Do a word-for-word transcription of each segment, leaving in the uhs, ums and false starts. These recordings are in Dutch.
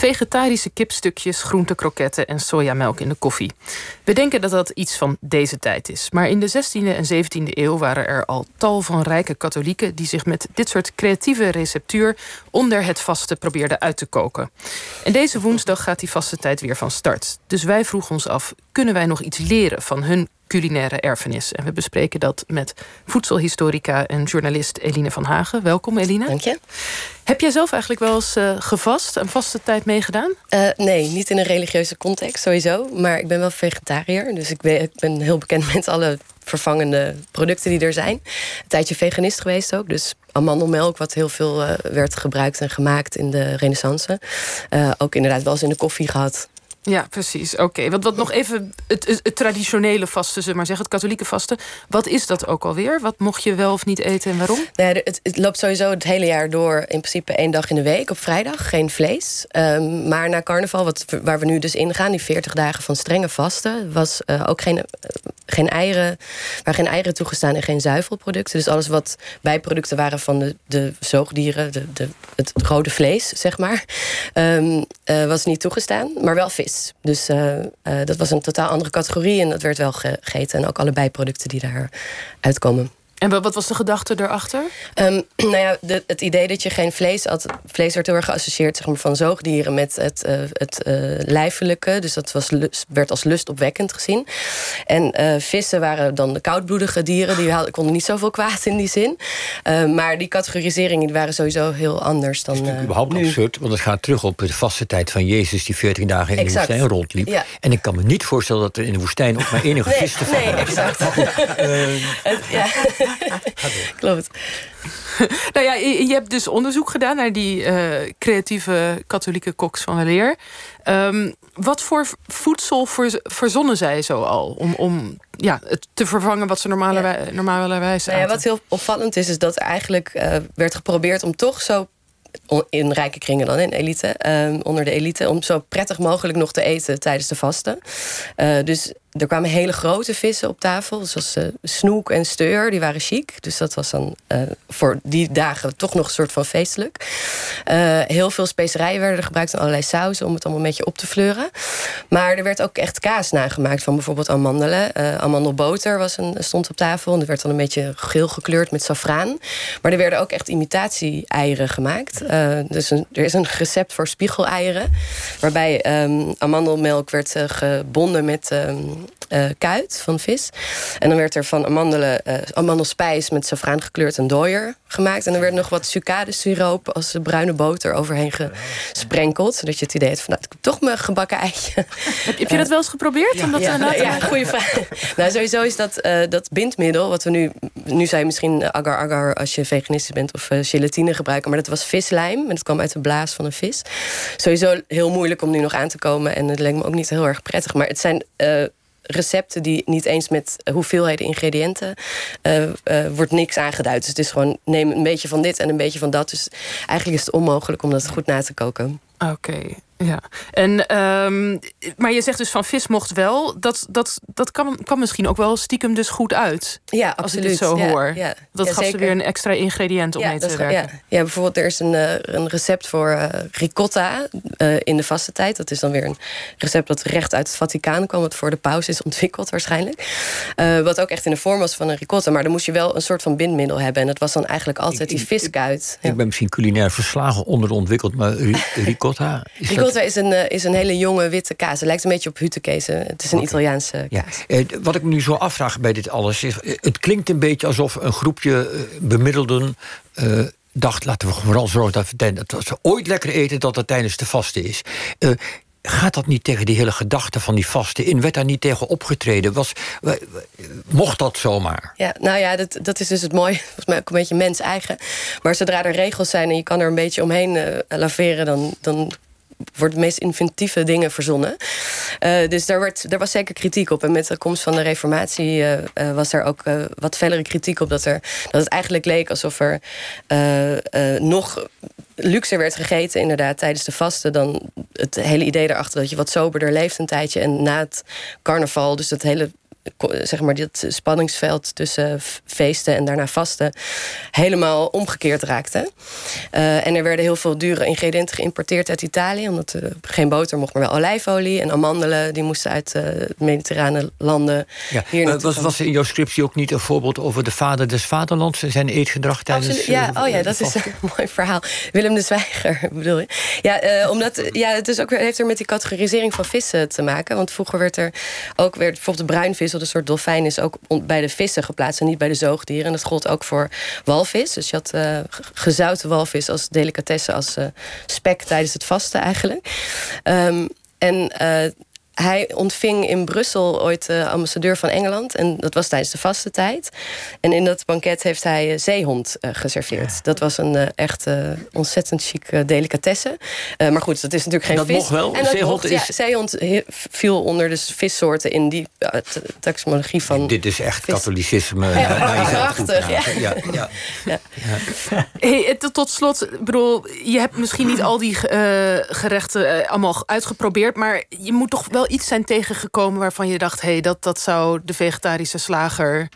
vegetarische kipstukjes, groentekroketten en sojamelk in de koffie. We denken dat dat iets van deze tijd is. Maar in de zestiende en zeventiende eeuw waren er al tal van rijke katholieken die zich met dit soort creatieve receptuur onder het vasten probeerden uit te koken. En deze woensdag gaat die vaste tijd weer van start. Dus wij vroegen ons af, kunnen wij nog iets leren van hun culinaire erfenis? En we bespreken dat met voedselhistorica en journalist Eline van Hagen. Welkom, Eline. Dank je. Heb jij zelf eigenlijk wel eens uh, gevast, een vaste tijd meegedaan? Uh, nee, niet in een religieuze context, sowieso. Maar ik ben wel vegetariër, dus ik ben, ik ben heel bekend met alle vervangende producten die er zijn. Een tijdje veganist geweest ook, dus amandelmelk, wat heel veel uh, werd gebruikt en gemaakt in de Renaissance. Uh, ook inderdaad wel eens in de koffie gehad. Ja, precies. Oké. Okay. Wat, wat nog even het, het, het traditionele vasten, zullen maar zeggen, het katholieke vasten. Wat is dat ook alweer? Wat mocht je wel of niet eten en waarom? Nou ja, het, het loopt sowieso het hele jaar door. In principe één dag in de week, op vrijdag. Geen vlees. Um, maar na carnaval, wat, waar we nu dus ingaan, die veertig dagen van strenge vasten, was uh, ook geen, uh, geen eieren, waar geen eieren toegestaan en geen zuivelproducten. Dus alles wat bijproducten waren van de, de zoogdieren, de, de, het rode vlees, zeg maar, um, uh, was niet toegestaan. Maar wel vis. Dus uh, uh, dat was een totaal andere categorie en dat werd wel gegeten. En ook alle bijproducten die daar uitkomen. En wat was de gedachte daarachter? Um, nou ja, de, het idee dat je geen vlees had. Vlees werd heel erg geassocieerd, zeg maar, van zoogdieren met het, uh, het uh, lijfelijke. Dus dat was lust, werd als lustopwekkend gezien. En uh, vissen waren dan de koudbloedige dieren. Die hadden, konden niet zoveel kwaad in die zin. Uh, maar die categoriseringen die waren sowieso heel anders dan. Het is natuurlijk überhaupt uh, absurd, want het gaat terug op de vaste tijd van Jezus die veertien dagen in exact. de woestijn rondliep. Ja. En ik kan me niet voorstellen dat er in de woestijn ook maar enige nee, vis te vangen. Nee, exact. uh, ja. Klopt. Nou ja, je hebt dus onderzoek gedaan naar die uh, creatieve katholieke koks van weleer. Um, wat voor voedsel ver, verzonnen zij zo al om, om ja, het te vervangen wat ze normale ja. wij, normalerwijs aten? Nou ja, wat heel opvallend is, is dat eigenlijk uh, werd geprobeerd om toch zo in rijke kringen dan, in elite, um, onder de elite, om zo prettig mogelijk nog te eten tijdens de vasten. Uh, dus er kwamen hele grote vissen op tafel, zoals uh, snoek en steur, die waren chic. Dus dat was dan uh, voor die dagen toch nog een soort van feestelijk. Uh, heel veel specerijen werden gebruikt en allerlei sauzen om het allemaal een beetje op te fleuren. Maar er werd ook echt kaas nagemaakt van bijvoorbeeld amandelen. Uh, amandelboter was een, stond op tafel en dat werd dan een beetje geel gekleurd met saffraan. Maar er werden ook echt imitatie-eieren gemaakt. Uh, dus een, er is een recept voor spiegeleieren, waarbij um, amandelmelk werd uh, gebonden met Um, Uh, kuit van vis. En dan werd er van amandelen, uh, amandelspijs met saffraan gekleurd een dooier gemaakt. En er werd nog wat sucadesiroop als bruine boter overheen gesprenkeld. Zodat je het idee hebt van, nou, ik heb toch mijn gebakken eitje. Heb je dat uh, wel eens geprobeerd? Ja, omdat, ja, uh, nou, ja, ja goede vraag. Nou, sowieso is dat, uh, dat bindmiddel, wat we nu, nu zijn misschien agar-agar als je veganist bent of uh, gelatine gebruiken, maar dat was vislijm. En dat kwam uit de blaas van een vis. Sowieso heel moeilijk om nu nog aan te komen. En het leek me ook niet heel erg prettig. Maar het zijn Uh, recepten die niet eens met hoeveelheden ingrediënten uh, uh, wordt niks aangeduid. Dus het is gewoon, neem een beetje van dit en een beetje van dat. Dus eigenlijk is het onmogelijk om dat goed na te koken. Oké, okay, ja. En, um, maar je zegt dus van vis mocht wel. Dat, dat, dat kan, kan misschien ook wel stiekem dus goed uit. Ja, absoluut. Als ik dit zo ja, hoor. Ja, dat ja, gaf zeker. Ze weer een extra ingrediënt om ja, mee te werken. Ja. ja, bijvoorbeeld er is een, uh, een recept voor uh, ricotta uh, in de vaste tijd. Dat is dan weer een recept dat recht uit het Vaticaan kwam. Wat voor de paus is ontwikkeld waarschijnlijk. Uh, wat ook echt in de vorm was van een ricotta. Maar dan moest je wel een soort van bindmiddel hebben. En dat was dan eigenlijk altijd ik, die viskuit. Ik, ja. ik ben misschien culinair verslagen onderontwikkeld, maar ricotta. Ricotta is, ricotta dat is, een, is een hele jonge witte kaas. Het lijkt een beetje op huttekaas. Het is een okay. Italiaanse kaas. Ja. Eh, wat ik me nu zo afvraag bij dit alles is, het klinkt een beetje alsof een groepje bemiddelden Uh, dacht, laten we vooral zorgen dat we, dat we ooit lekker eten, dat dat tijdens de vaste is. Uh, Gaat dat niet tegen die hele gedachte van die vasten in? Werd daar niet tegen opgetreden? Was, mocht dat zomaar? Ja, nou ja, dat, dat is dus het mooie. Volgens mij ook een beetje mens eigen. Maar zodra er regels zijn en je kan er een beetje omheen uh, laveren, dan, dan worden de meest inventieve dingen verzonnen. Uh, dus daar, werd, daar was zeker kritiek op. En met de komst van de Reformatie uh, uh, was er ook uh, wat fellere kritiek op. Dat, er, dat het eigenlijk leek alsof er uh, uh, nog luxer werd gegeten inderdaad tijdens de vasten dan het hele idee erachter dat je wat soberder leeft een tijdje. En na het carnaval, dus dat hele zeg maar, dit spanningsveld tussen feesten en daarna vasten helemaal omgekeerd raakte. Uh, en er werden heel veel dure ingrediënten geïmporteerd uit Italië, omdat er geen boter mocht, maar wel olijfolie en amandelen, die moesten uit uh, mediterrane landen. Ja. Hier uh, was, was in jouw scriptie ook niet een voorbeeld over de vader des vaderlands en zijn eetgedrag tijdens... Absoluut, ja, uh, oh ja, dat is een mooi verhaal. Willem de Zwijger, bedoel je? Ja, uh, omdat, ja, het is ook, heeft er met die categorisering van vissen te maken, want vroeger werd er ook weer bijvoorbeeld de bruinvis, wat een soort dolfijn is, ook bij de vissen geplaatst en niet bij de zoogdieren. En dat gold ook voor walvis. Dus je had uh, gezouten walvis als delicatesse, als uh, spek tijdens het vasten eigenlijk. Um, en uh, hij ontving in Brussel ooit de ambassadeur van Engeland. En dat was tijdens de vastentijd. En in dat banket heeft hij zeehond uh, geserveerd. Ja. Dat was een uh, echt uh, ontzettend chic uh, delicatesse. Uh, maar goed, dat is natuurlijk en geen dat vis. Mocht wel. En dat zeehond mocht wel. Is... Ja, zeehond viel onder de dus vissoorten in die uh, taxonomie van... Dit is echt vis. Katholicisme. Ja, ja, prachtig. Ja. Ja, ja. Ja. Ja. Hey, tot slot, bedoel, je hebt misschien niet al die uh, gerechten uh, allemaal uitgeprobeerd, maar je moet toch wel iets zijn tegengekomen waarvan je dacht, hé, hey, dat, dat zou de vegetarische slager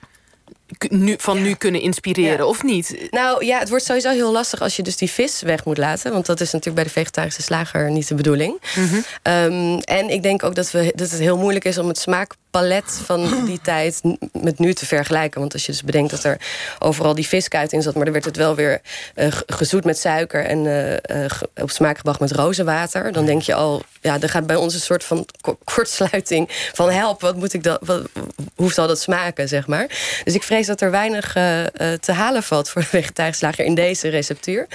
nu, van ja. nu kunnen inspireren, ja. of niet? Nou ja, het wordt sowieso heel lastig als je dus die vis weg moet laten. Want dat is natuurlijk bij de vegetarische slager niet de bedoeling. Mm-hmm. Um, en ik denk ook dat, we, dat het heel moeilijk is om het smaakpalet van die tijd met nu te vergelijken. Want als je dus bedenkt dat er overal die viskuit in zat, maar dan werd het wel weer uh, gezoet met suiker en uh, uh, op smaak gebracht met rozenwater. Dan denk je al, ja, er gaat bij ons een soort van ko- kortsluiting van help, wat moet ik dat, wat, hoe zal dat smaken, zeg maar. Dus ik vrees dat er weinig uh, uh, te halen valt voor de vegetarische slager in deze receptuur.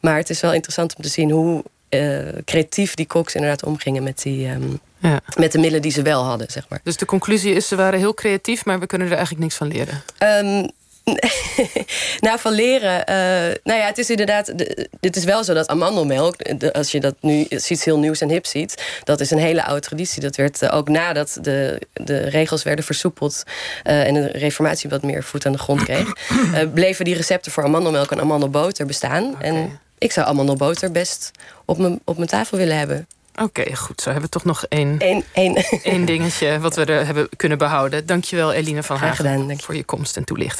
Maar het is wel interessant om te zien hoe uh, creatief die koks inderdaad omgingen met die... Um, Ja. Met de middelen die ze wel hadden, zeg maar. Dus de conclusie is, ze waren heel creatief, maar we kunnen er eigenlijk niks van leren. Um... Nou, van leren. Uh, nou ja, het is inderdaad. Dit is wel zo dat amandelmelk, als je dat nu iets heel nieuws en hip ziet, dat is een hele oude traditie. Dat werd uh, ook nadat de, de regels werden versoepeld uh, en de Reformatie wat meer voet aan de grond kreeg, uh, bleven die recepten voor amandelmelk en amandelboter bestaan. Okay. En ik zou amandelboter best op mijn op mijn tafel willen hebben. Oké, okay, goed. Zo hebben we toch nog één, Eén, één. één dingetje wat we er hebben kunnen behouden. Dankjewel, Eline van Hagen, voor je komst en toelichting.